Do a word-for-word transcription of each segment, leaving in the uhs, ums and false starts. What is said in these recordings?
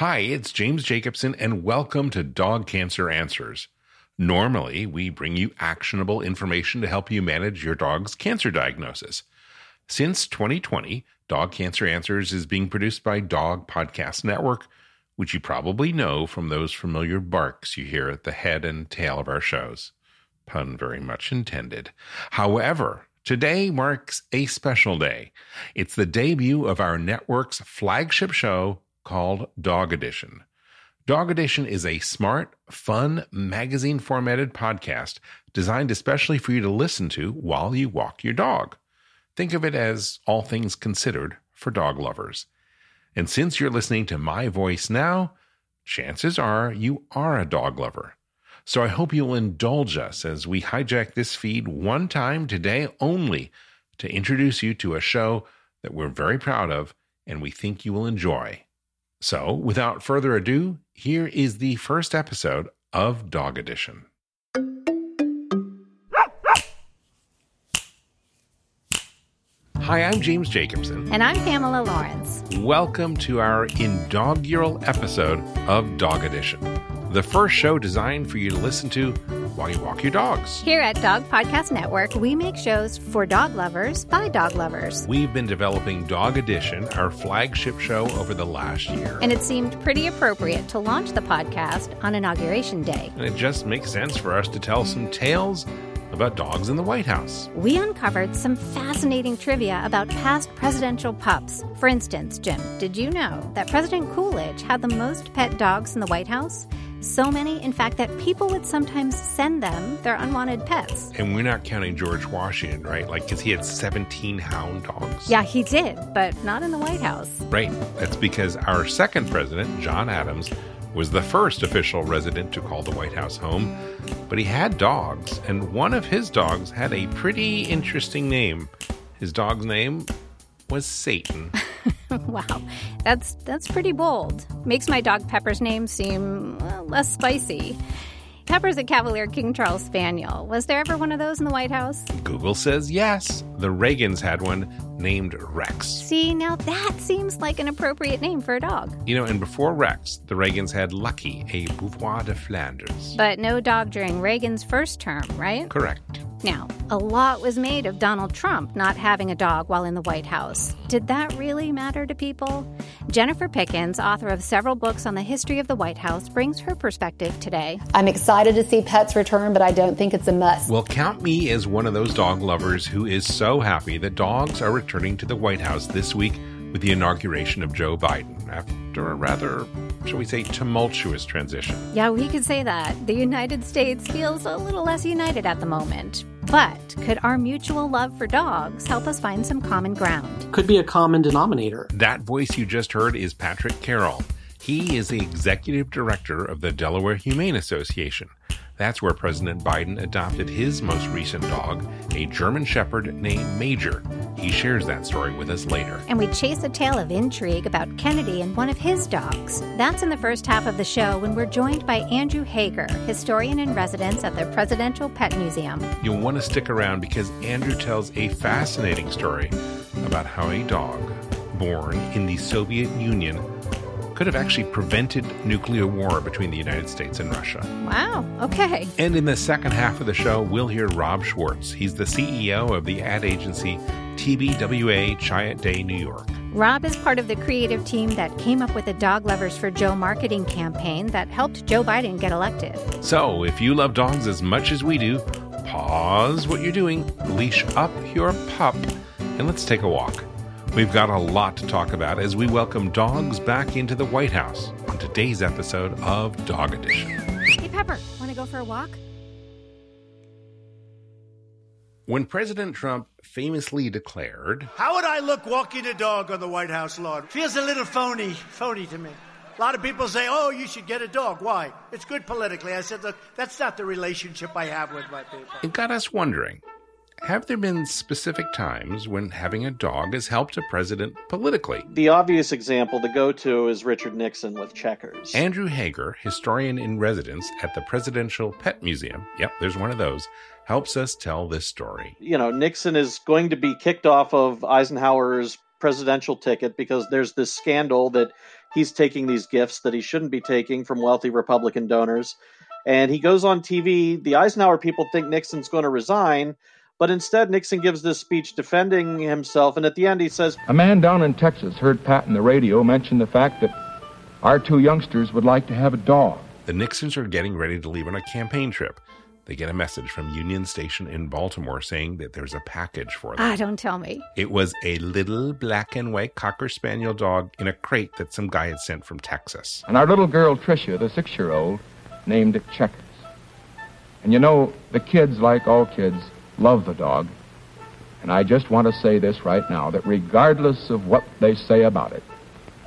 Hi, it's James Jacobson, and welcome to Dog Cancer Answers. Normally, we bring you actionable information to help you manage your dog's cancer diagnosis. Since twenty twenty, Dog Cancer Answers is being produced by Dog Podcast Network, which you probably know from those familiar barks you hear at the head and tail of our shows. Pun very much intended. However, today marks a special day. It's the debut of our network's flagship show called Dog Edition. Dog Edition is a smart, fun, magazine-formatted podcast designed especially for you to listen to while you walk your dog. Think of it as All Things Considered for dog lovers. And since you're listening to my voice now, chances are you are a dog lover. So I hope you'll indulge us as we hijack this feed one time today only to introduce you to a show that we're very proud of and we think you will enjoy. So, without further ado, here is the first episode of Dog Edition. Hi, I'm James Jacobson. And I'm Pamela Lawrence. Welcome to our inaugural episode of Dog Edition, the first show designed for you to listen to while you walk your dogs. Here at Dog Podcast Network, we make shows for dog lovers by dog lovers. We've been developing Dog Edition, our flagship show, over the last year. And it seemed pretty appropriate to launch the podcast on Inauguration Day. And it just makes sense for us to tell some tales about dogs in the White House. We uncovered some fascinating trivia about past presidential pups. For instance, Jim, did you know that President Coolidge had the most pet dogs in the White House? So many, in fact, that people would sometimes send them their unwanted pets. And we're not counting George Washington, right? Like, because he had seventeen hound dogs. Yeah, he did, but not in the White House. Right. That's because our second president, John Adams, was the first official resident to call the White House home. But he had dogs, and one of his dogs had a pretty interesting name. His dog's name was Satan. Wow, that's that's pretty bold. Makes my dog Pepper's name seem well, less spicy. Pepper's a Cavalier King Charles Spaniel. Was there ever one of those in the White House? Google says yes. The Reagans had one named Rex. See, now that seems like an appropriate name for a dog. You know, and before Rex, the Reagans had Lucky, a Beauvoir de Flanders. But no dog during Reagan's first term, right? Correct. Now, a lot was made of Donald Trump not having a dog while in the White House. Did that really matter to people? Jennifer Pickens, author of several books on the history of the White House, brings her perspective today. I'm excited to see pets return, but I don't think it's a must. Well, count me as one of those dog lovers who is so happy that dogs are returning to the White House this week with the inauguration of Joe Biden after a rather, shall we say, tumultuous transition. Yeah, we could say that. The United States feels a little less united at the moment. But could our mutual love for dogs help us find some common ground? Could be a common denominator. That voice you just heard is Patrick Carroll. He is the executive director of the Delaware Humane Association. That's where President Biden adopted his most recent dog, a German Shepherd named Major. He shares that story with us later. And we chase a tale of intrigue about Kennedy and one of his dogs. That's in the first half of the show when we're joined by Andrew Hager, historian in residence at the Presidential Pet Museum. You'll want to stick around because Andrew tells a fascinating story about how a dog born in the Soviet Union could have actually prevented nuclear war between the United States and Russia. Wow, okay. And in the second half of the show, we'll hear Rob Schwartz. He's the C E O of the ad agency T B W A Chiat Day, New York. Rob is part of the creative team that came up with the Dog Lovers for Joe marketing campaign that helped Joe Biden get elected. So if you love dogs as much as we do, pause what you're doing, leash up your pup, and let's take a walk. We've got a lot to talk about as we welcome dogs back into the White House on today's episode of Dog Edition. Hey, Pepper, want to go for a walk? When President Trump famously declared, "How would I look walking a dog on the White House lawn?" Feels a little phony, phony to me. A lot of people say, "Oh, you should get a dog. Why? It's good politically." I said, "Look, that's not the relationship I have with my people." It got us wondering. Have there been specific times when having a dog has helped a president politically? The obvious example to go to is Richard Nixon with checkers. Andrew Hager, historian in residence at the Presidential Pet Museum, yep, there's one of those, helps us tell this story. You know, Nixon is going to be kicked off of Eisenhower's presidential ticket because there's this scandal that he's taking these gifts that he shouldn't be taking from wealthy Republican donors. And he goes on T V. The Eisenhower people think Nixon's going to resign, but instead Nixon gives this speech defending himself. And at the end he says, "A man down in Texas heard Pat on the radio mention the fact that our two youngsters would like to have a dog." The Nixons are getting ready to leave on a campaign trip. They get a message from Union Station in Baltimore saying that there's a package for them. Ah, don't tell me. It was a little black and white Cocker Spaniel dog in a crate that some guy had sent from Texas. And our little girl, Tricia, the six-year-old, named it Checkers. And you know, the kids, like all kids, love the dog. And I just want to say this right now, that regardless of what they say about it,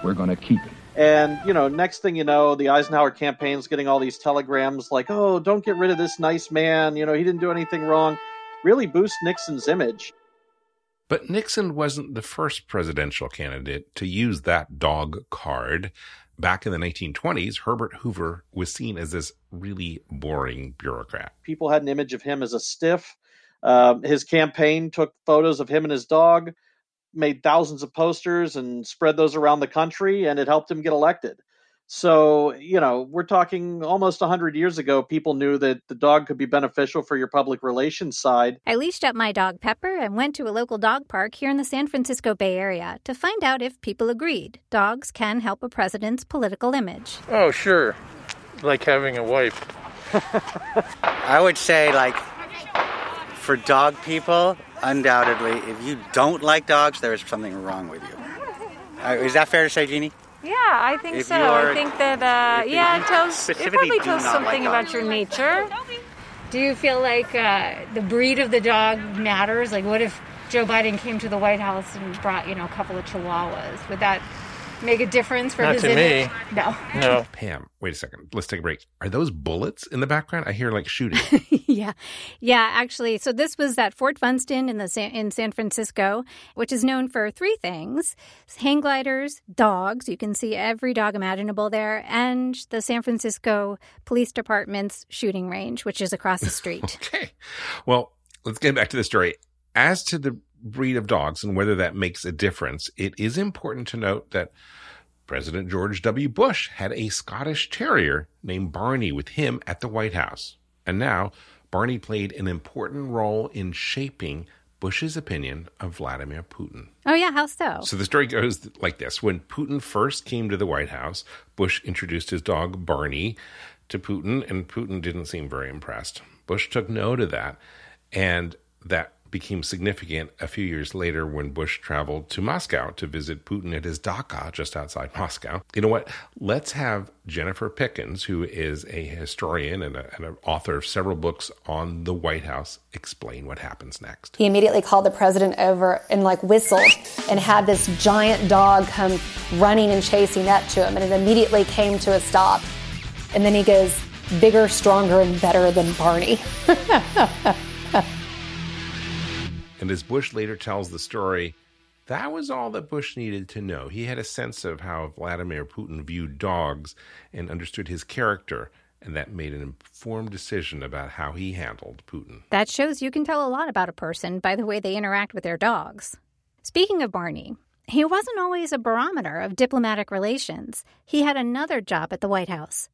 we're going to keep it. And, you know, next thing you know, the Eisenhower campaign's getting all these telegrams like, oh, don't get rid of this nice man. You know, he didn't do anything wrong. Really boost Nixon's image. But Nixon wasn't the first presidential candidate to use that dog card. Back in the nineteen twenties, Herbert Hoover was seen as this really boring bureaucrat. People had an image of him as a stiff. Uh, his campaign took photos of him and his dog, made thousands of posters and spread those around the country, and it helped him get elected. So, you know, we're talking almost one hundred years ago, people knew that the dog could be beneficial for your public relations side. I leashed up my dog Pepper and went to a local dog park here in the San Francisco Bay Area to find out if people agreed dogs can help a president's political image. Oh, sure. Like having a wife. I would say, like, for dog people, undoubtedly, if you don't like dogs, there is something wrong with you. Uh, is that fair to say, Jeannie? Yeah, I think if so. Are, I think that, uh, yeah, it, tells, it probably tells something like about your nature. Do you feel like uh, the breed of the dog matters? Like, what if Joe Biden came to the White House and brought, you know, a couple of chihuahuas? Would that make a difference for Not his image? Not to me. No. No. Pam, wait a second. Let's take a break. Are those bullets in the background? I hear, like, shooting. Yeah. Yeah, actually. So this was at Fort Funston in the San, in San Francisco, which is known for three things: hang gliders, dogs. You can see every dog imaginable there. And the San Francisco Police Department's shooting range, which is across the street. Okay. Well, let's get back to the story. As to the breed of dogs and whether that makes a difference, it is important to note that President George W. Bush had a Scottish Terrier named Barney with him at the White House. And now Barney played an important role in shaping Bush's opinion of Vladimir Putin. Oh, yeah. How so? So the story goes like this. When Putin first came to the White House, Bush introduced his dog Barney to Putin, and Putin didn't seem very impressed. Bush took no to that, and that became significant a few years later when Bush traveled to Moscow to visit Putin at his dacha just outside Moscow. You know what? Let's have Jennifer Pickens, who is a historian and, a, and an author of several books on the White House, explain what happens next. He immediately called the president over and, like, whistled and had this giant dog come running and chasing up to him, and it immediately came to a stop. And then he goes, "Bigger, stronger, and better than Barney." And as Bush later tells the story, that was all that Bush needed to know. He had a sense of how Vladimir Putin viewed dogs and understood his character, and that made an informed decision about how he handled Putin. That shows you can tell a lot about a person by the way they interact with their dogs. Speaking of Barney, he wasn't always a barometer of diplomatic relations. He had another job at the White House,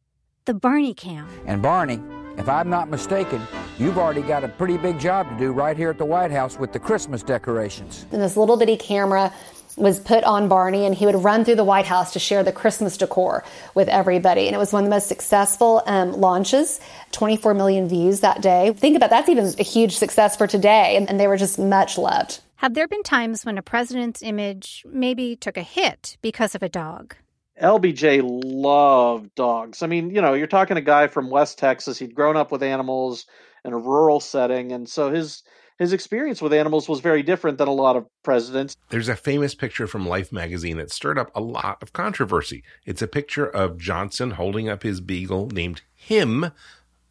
the Barney Camp. And Barney, if I'm not mistaken, you've already got a pretty big job to do right here at the White House with the Christmas decorations. And this little bitty camera was put on Barney, and he would run through the White House to share the Christmas decor with everybody. And it was one of the most successful um, launches, twenty-four million views that day. Think about that, that's even a huge success for today. And, and they were just much loved. Have there been times when a president's image maybe took a hit because of a dog? L B J loved dogs. I mean, you know, you're talking a guy from West Texas. He'd grown up with animals in a rural setting, and so his his experience with animals was very different than a lot of presidents. There's a famous picture from Life magazine that stirred up a lot of controversy. It's a picture of Johnson holding up his beagle named Him,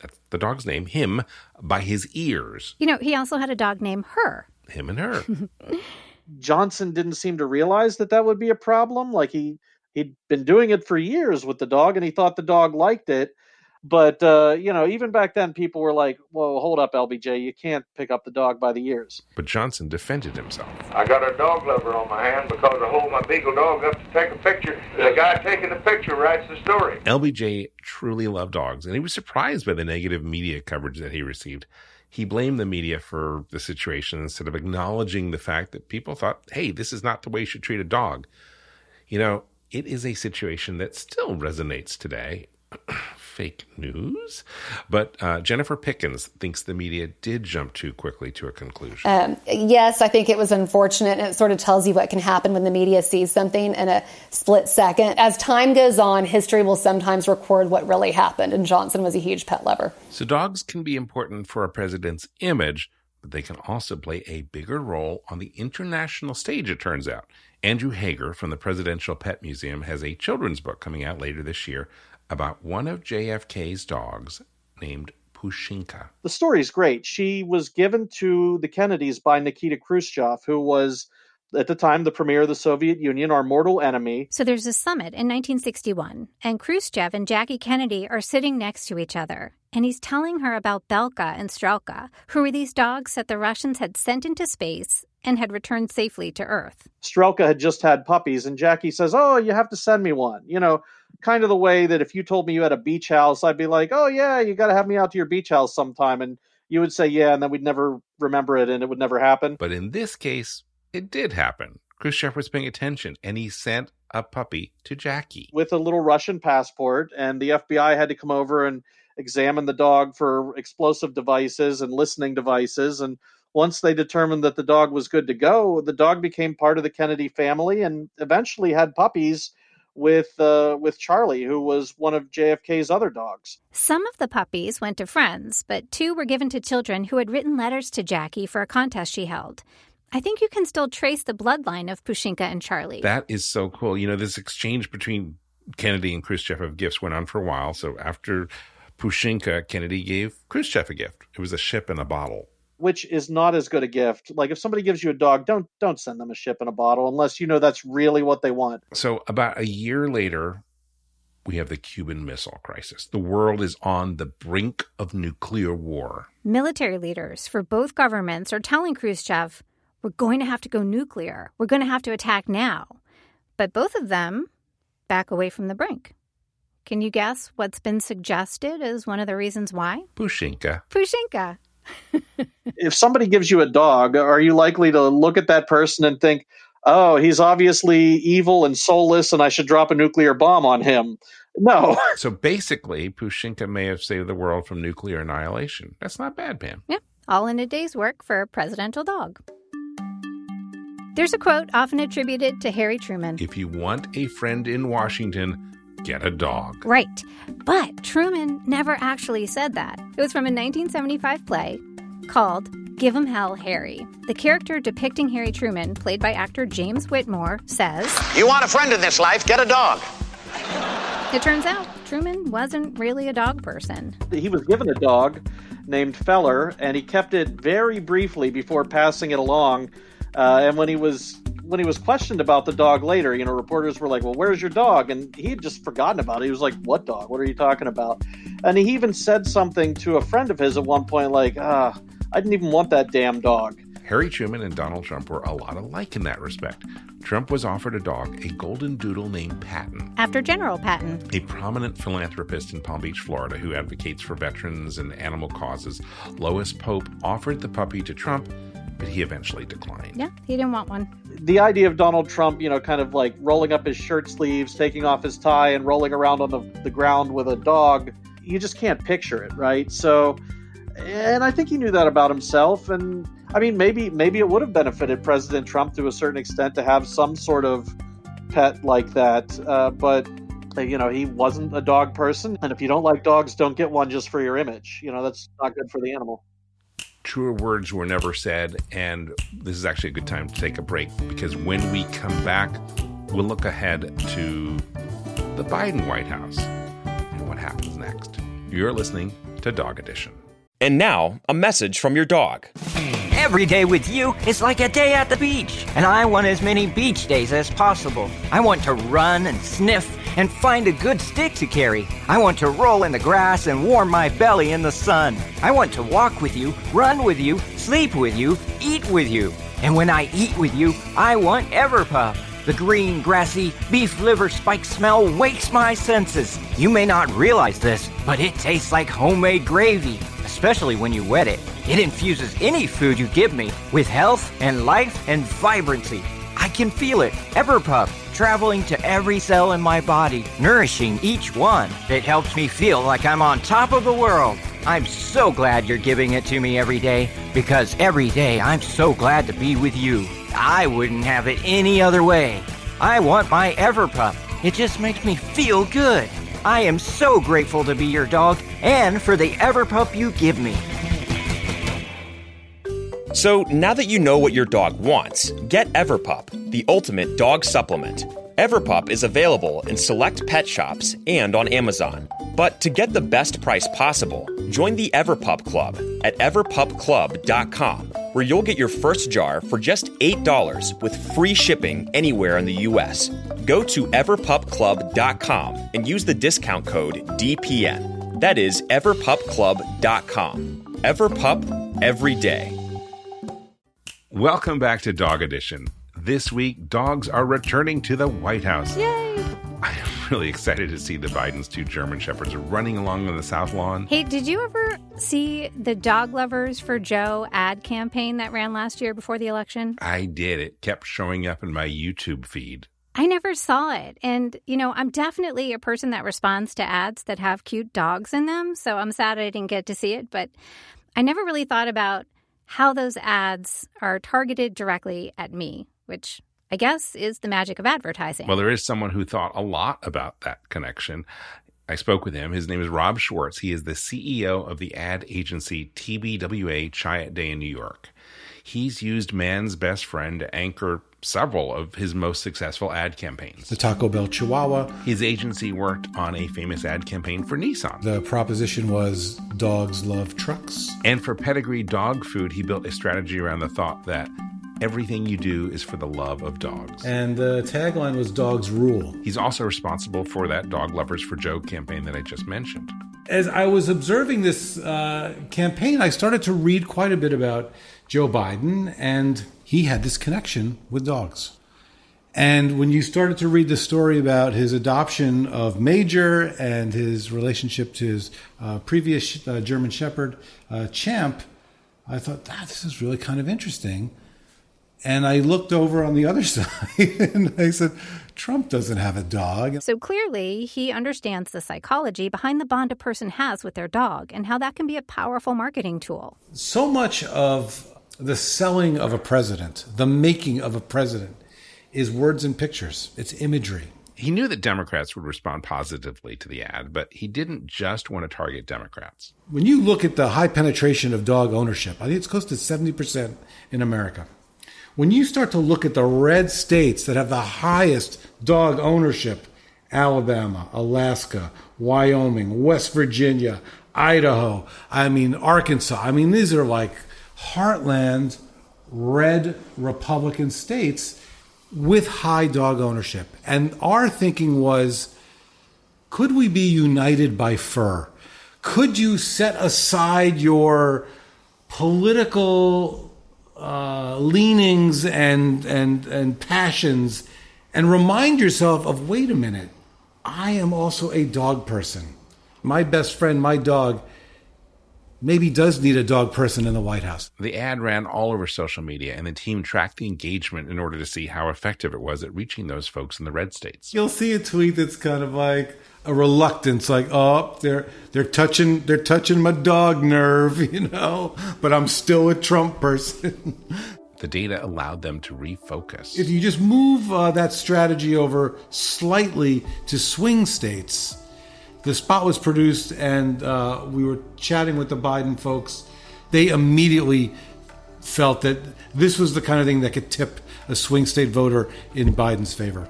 that's the dog's name, Him, by his ears. You know, he also had a dog named Her. Him and Her. Johnson didn't seem to realize that that would be a problem. Like, he, he'd been doing it for years with the dog, and he thought the dog liked it. But, uh, you know, even back then, people were like, whoa, hold up, L B J. You can't pick up the dog by the ears. But Johnson defended himself. I got a dog lover on my hand because I hold my beagle dog up to take a picture. The guy taking the picture writes the story. L B J truly loved dogs, and he was surprised by the negative media coverage that he received. He blamed the media for the situation instead of acknowledging the fact that people thought, hey, this is not the way you should treat a dog. You know, it is a situation that still resonates today. Fake news. But uh, Jennifer Pickens thinks the media did jump too quickly to a conclusion. Um, yes, I think it was unfortunate. And it sort of tells you what can happen when the media sees something in a split second. As time goes on, history will sometimes record what really happened. And Johnson was a huge pet lover. So dogs can be important for a president's image, but they can also play a bigger role on the international stage, it turns out. Andrew Hager from the Presidential Pet Museum has a children's book coming out later this year about one of J F K's dogs named Pushinka. The story is great. She was given to the Kennedys by Nikita Khrushchev, who was, at the time, the premier of the Soviet Union, our mortal enemy. So there's a summit in nineteen sixty-one, and Khrushchev and Jackie Kennedy are sitting next to each other. And he's telling her about Belka and Strelka, who were these dogs that the Russians had sent into space and had returned safely to Earth. Strelka had just had puppies, and Jackie says, oh, you have to send me one. You know, kind of the way that if you told me you had a beach house, I'd be like, oh, yeah, you got to have me out to your beach house sometime. And you would say, yeah, and then we'd never remember it, and it would never happen. But in this case, it did happen. Khrushchev was paying attention, and he sent a puppy to Jackie. With a little Russian passport, and the F B I had to come over and examine the dog for explosive devices and listening devices. And once they determined that the dog was good to go, the dog became part of the Kennedy family and eventually had puppies with uh, with Charlie, who was one of J F K's other dogs. Some of the puppies went to friends, but two were given to children who had written letters to Jackie for a contest she held. I think you can still trace the bloodline of Pushinka and Charlie. That is so cool. You know, this exchange between Kennedy and Khrushchev of gifts went on for a while. So after Pushinka, Kennedy gave Khrushchev a gift. It was a ship in a bottle. Which is not as good a gift. Like, if somebody gives you a dog, don't don't send them a ship in a bottle unless you know that's really what they want. So about a year later, we have the Cuban Missile Crisis. The world is on the brink of nuclear war. Military leaders for both governments are telling Khrushchev, we're going to have to go nuclear. We're going to have to attack now. But both of them back away from the brink. Can you guess what's been suggested as one of the reasons why? Pushinka. Pushinka. If somebody gives you a dog, are you likely to look at that person and think, oh, he's obviously evil and soulless and I should drop a nuclear bomb on him? No. So basically, Pushinka may have saved the world from nuclear annihilation. That's not bad, Pam. Yeah, all in a day's work for a presidential dog. There's a quote often attributed to Harry Truman. If you want a friend in Washington, get a dog. Right. But Truman never actually said that. It was from a nineteen seventy-five play called Give 'em Hell, Harry. The character depicting Harry Truman, played by actor James Whitmore, says, you want a friend in this life, get a dog. It turns out Truman wasn't really a dog person. He was given a dog named Feller, and he kept it very briefly before passing it along. Uh, and when he was... When he was questioned about the dog later, you know, reporters were like, well, where's your dog? And he had just forgotten about it. He was like, what dog? What are you talking about? And he even said something to a friend of his at one point, like, ah, I didn't even want that damn dog. Harry Truman and Donald Trump were a lot alike in that respect. Trump was offered a dog, a golden doodle named Patton. After General Patton. A prominent philanthropist in Palm Beach, Florida, who advocates for veterans and animal causes. Lois Pope offered the puppy to Trump, but he eventually declined. Yeah, he didn't want one. The idea of Donald Trump, you know, kind of like rolling up his shirt sleeves, taking off his tie, and rolling around on the, the ground with a dog, you just can't picture it, right? So, and I think he knew that about himself. And I mean, maybe maybe it would have benefited President Trump to a certain extent to have some sort of pet like that. Uh, but, you know, he wasn't a dog person. And if you don't like dogs, don't get one just for your image. You know, that's not good for the animal. Truer words were never said, and this is actually a good time to take a break, because when we come back, we'll look ahead to the Biden White House and what happens next. You're listening to Dog Edition. And now, a message from your dog. Every day with you is like a day at the beach, and I want as many beach days as possible. I want to run and sniff and find a good stick to carry. I want to roll in the grass and warm my belly in the sun. I want to walk with you, run with you, sleep with you, eat with you. And when I eat with you, I want Everpup. The green, grassy, beef liver spike smell wakes my senses. You may not realize this, but it tastes like homemade gravy, especially when you wet it. It infuses any food you give me with health and life and vibrancy. I can feel it, Everpup, traveling to every cell in my body, nourishing each one. It helps me feel like I'm on top of the world. I'm so glad you're giving it to me every day, because every day I'm so glad to be with you. I wouldn't have it any other way. I want my Everpup. It just makes me feel good. I am so grateful to be your dog and for the Everpup you give me. So now that you know what your dog wants, get Everpup, the ultimate dog supplement. Everpup is available in select pet shops and on Amazon. But to get the best price possible, join the Everpup Club at everpup club dot com, where you'll get your first jar for just eight dollars with free shipping anywhere in the U S. Go to everpup club dot com and use the discount code D P N. That is everpup club dot com. Everpup every day. Welcome back to Dog Edition. This week, dogs are returning to the White House. Yay! I am really excited to see the Biden's two German Shepherds running along on the South Lawn. Hey, did you ever see the Dog Lovers for Joe ad campaign that ran last year before the election? I did. It kept showing up in my YouTube feed. I never saw it. And, you know, I'm definitely a person that responds to ads that have cute dogs in them. So I'm sad I didn't get to see it. But I never really thought about how those ads are targeted directly at me, which I guess is the magic of advertising. Well, there is someone who thought a lot about that connection. I spoke with him. His name is Rob Schwartz. He is the C E O of the ad agency T B W A Chiat Day in New York. He's used man's best friend to anchor several of his most successful ad campaigns. The Taco Bell Chihuahua. His agency worked on a famous ad campaign for Nissan. The proposition was dogs love trucks. And for Pedigree dog food, he built a strategy around the thought that everything you do is for the love of dogs. And the tagline was dogs rule. He's also responsible for that Dog Lovers for Joe campaign that I just mentioned. As I was observing this uh, campaign, I started to read quite a bit about Joe Biden, and he had this connection with dogs. And when you started to read the story about his adoption of Major and his relationship to his uh, previous uh, German Shepherd, uh, Champ, I thought, ah, this is really kind of interesting. And I looked over on the other side and I said, Trump doesn't have a dog. So clearly, he understands the psychology behind the bond a person has with their dog and how that can be a powerful marketing tool. So much of the selling of a president, the making of a president, is words and pictures. It's imagery. He knew that Democrats would respond positively to the ad, but he didn't just want to target Democrats. When you look at the high penetration of dog ownership, I think it's close to seventy percent in America. When you start to look at the red states that have the highest dog ownership, Alabama, Alaska, Wyoming, West Virginia, Idaho, I mean, Arkansas. I mean, these are like heartland red Republican states with high dog ownership. And our thinking was, could we be united by fur? Could you set aside your political Uh, leanings and, and, and passions and remind yourself of, wait a minute, I am also a dog person. My best friend, my dog, maybe does need a dog person in the White House. The ad ran all over social media, and the team tracked the engagement in order to see how effective it was at reaching those folks in the red states. You'll see a tweet that's kind of like a reluctance, like, oh, they're they're touching they're touching my dog nerve, you know, but I'm still a Trump person. The data allowed them to refocus. If you just move uh, that strategy over slightly to swing states, the spot was produced, and uh, we were chatting with the Biden folks. They immediately felt that this was the kind of thing that could tip a swing state voter in Biden's favor.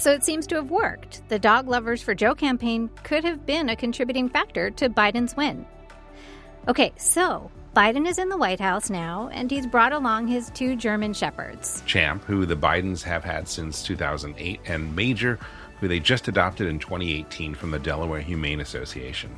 So it seems to have worked. The Dog Lovers for Joe campaign could have been a contributing factor to Biden's win. Okay, so Biden is in the White House now, and he's brought along his two German Shepherds. Champ, who the Bidens have had since two thousand eight, and Major, who they just adopted in twenty eighteen from the Delaware Humane Association.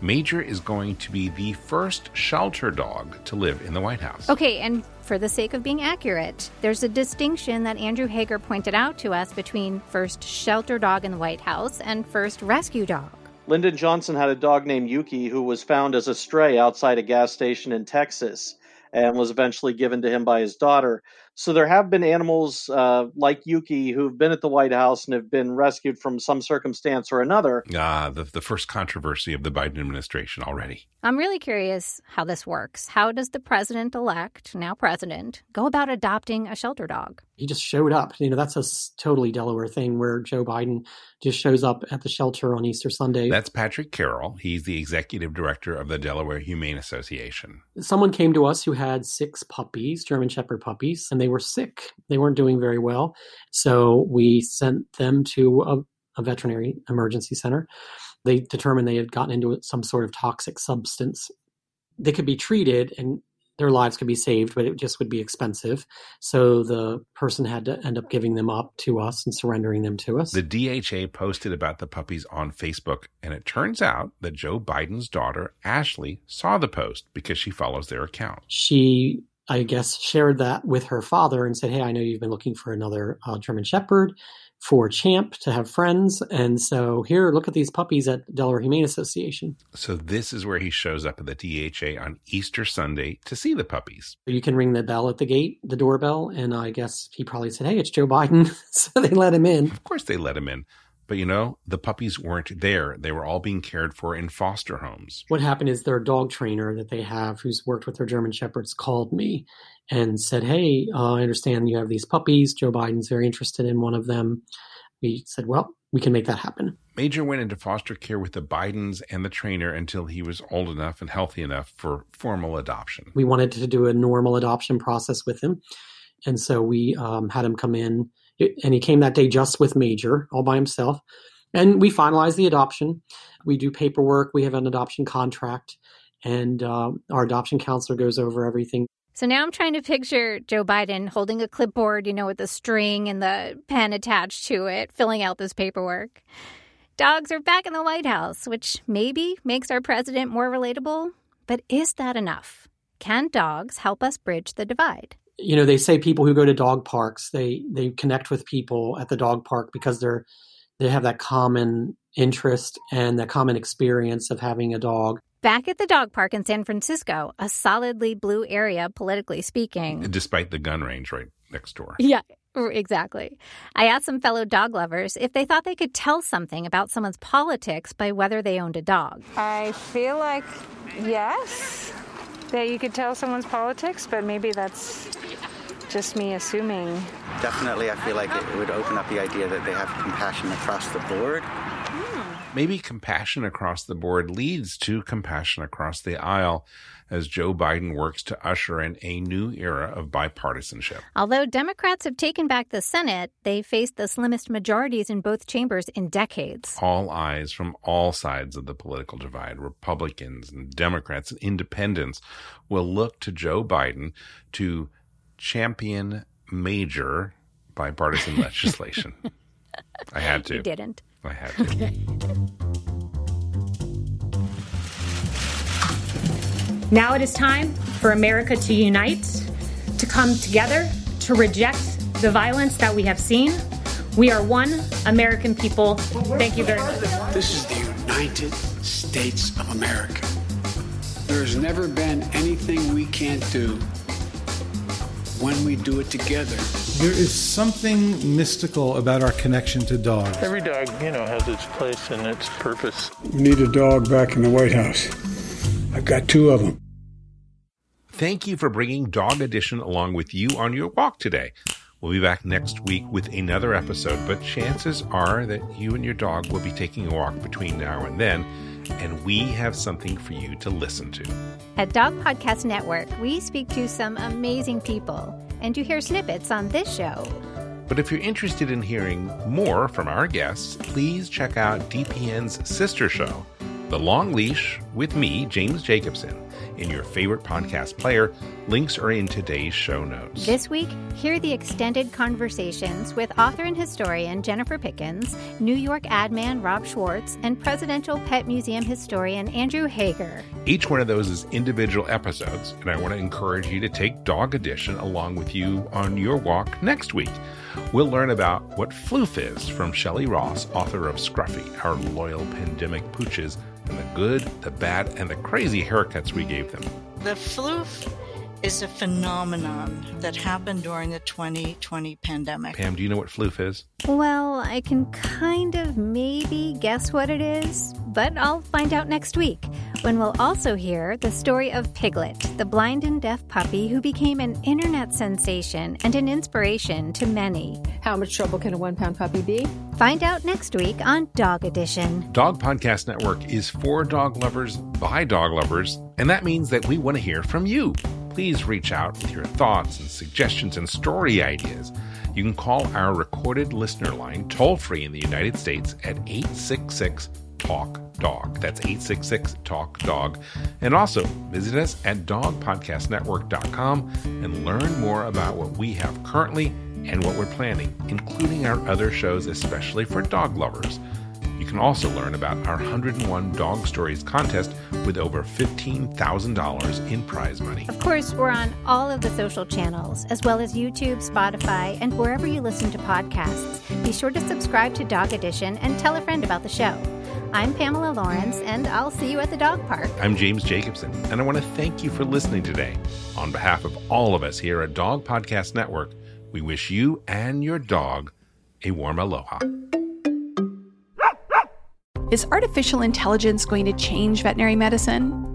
Major is going to be the first shelter dog to live in the White House. Okay, and for the sake of being accurate, there's a distinction that Andrew Hager pointed out to us between first shelter dog in the White House and first rescue dog. Lyndon Johnson had a dog named Yuki who was found as a stray outside a gas station in Texas and was eventually given to him by his daughter. So there have been animals uh, like Yuki who've been at the White House and have been rescued from some circumstance or another. Ah, the, the first controversy of the Biden administration already. I'm really curious how this works. How does the president-elect, now president, go about adopting a shelter dog? He just showed up. You know, that's a totally Delaware thing where Joe Biden just shows up at the shelter on Easter Sunday. That's Patrick Carroll. He's the executive director of the Delaware Humane Association. Someone came to us who had six puppies, German Shepherd puppies, and they were sick. They weren't doing very well. So we sent them to a, a veterinary emergency center. They determined they had gotten into some sort of toxic substance. They could be treated and their lives could be saved, but it just would be expensive. So the person had to end up giving them up to us and surrendering them to us. The D H A posted about the puppies on Facebook, and it turns out that Joe Biden's daughter, Ashley, saw the post because she follows their account. She, I guess, shared that with her father and said, hey, I know you've been looking for another uh, German Shepherd for Champ to have friends. And so here, look at these puppies at Delaware Humane Association. So this is where he shows up at the D H A on Easter Sunday to see the puppies. You can ring the bell at the gate, the doorbell, and I guess he probably said, hey, it's Joe Biden. So they let him in. Of course they let him in. But, you know, the puppies weren't there. They were all being cared for in foster homes. What happened is their dog trainer that they have, who's worked with their German Shepherds, called me and said, hey, uh, I understand you have these puppies. Joe Biden's very interested in one of them. We said, well, we can make that happen. Major went into foster care with the Bidens and the trainer until he was old enough and healthy enough for formal adoption. We wanted to do a normal adoption process with him. And so we um, had him come in. And he came that day just with Major, all by himself. And we finalized the adoption. We do paperwork. We have an adoption contract. And uh, our adoption counselor goes over everything. So now I'm trying to picture Joe Biden holding a clipboard, you know, with the string and the pen attached to it, filling out this paperwork. Dogs are back in the White House, which maybe makes our president more relatable. But is that enough? Can dogs help us bridge the divide? You know, they say people who go to dog parks, they they connect with people at the dog park because they're they have that common interest and that common experience of having a dog. Back at the dog park in San Francisco, a solidly blue area, politically speaking. Despite the gun range right next door. Yeah, exactly. I asked some fellow dog lovers if they thought they could tell something about someone's politics by whether they owned a dog. I feel like, yes, that you could tell someone's politics, but maybe that's just me assuming. Definitely, I feel like it would open up the idea that they have compassion across the board. Maybe compassion across the board leads to compassion across the aisle as Joe Biden works to usher in a new era of bipartisanship. Although Democrats have taken back the Senate, they faced the slimmest majorities in both chambers in decades. All eyes from all sides of the political divide, Republicans and Democrats and independents, will look to Joe Biden to champion major bipartisan legislation. I had to. You didn't. I had to. Okay. Now it is time for America to unite, to come together, to reject the violence that we have seen. We are one American people. Thank you very much. This is the United States of America. There has never been anything we can't do when we do it together. There is something mystical about our connection to dogs. Every dog, you know, has its place and its purpose. We need a dog back in the White House. I've got two of them. Thank you for bringing Dog Edition along with you on your walk today. We'll be back next week with another episode, but chances are that you and your dog will be taking a walk between now and then, and we have something for you to listen to. At Dog Podcast Network, we speak to some amazing people, and you hear snippets on this show. But if you're interested in hearing more from our guests, please check out D P N's sister show, The Long Leash, with me, James Jacobson. in your favorite podcast player. Links are in today's show notes. This week, hear the extended conversations with author and historian Jennifer Pickens, New York ad man Rob Schwartz, and Presidential Pet Museum historian Andrew Hager. Each one of those is individual episodes, and I want to encourage you to take Dog Edition along with you on your walk next week. We'll learn about what floof is from Shelley Ross, author of Scruffy, Our Loyal Pandemic Pooches, and the good, the bad, and the crazy haircuts we gave them. The floof is a phenomenon that happened during the twenty twenty pandemic. Pam, do you know what floof is? Well, I can kind of maybe guess what it is, but I'll find out next week, when we'll also hear the story of Piglet, the blind and deaf puppy who became an internet sensation and an inspiration to many. How much trouble can a one-pound puppy be? Find out next week on Dog Edition. Dog Podcast Network is for dog lovers, by dog lovers, and that means that we want to hear from you. Please reach out with your thoughts and suggestions and story ideas. You can call our recorded listener line toll-free in the United States at eight six six, talk dog. That's eight six six, talk dog. And also visit us at dog podcast network dot com and learn more about what we have currently and what we're planning, including our other shows, especially for dog lovers. You can also learn about our one hundred one Dog Stories contest with over fifteen thousand dollars in prize money. Of course, we're on all of the social channels, as well as YouTube, Spotify, and wherever you listen to podcasts. Be sure to subscribe to Dog Edition and tell a friend about the show. I'm Pamela Lawrence, and I'll see you at the dog park. I'm James Jacobson, and I want to thank you for listening today. On behalf of all of us here at Dog Podcast Network, we wish you and your dog a warm aloha. Is artificial intelligence going to change veterinary medicine?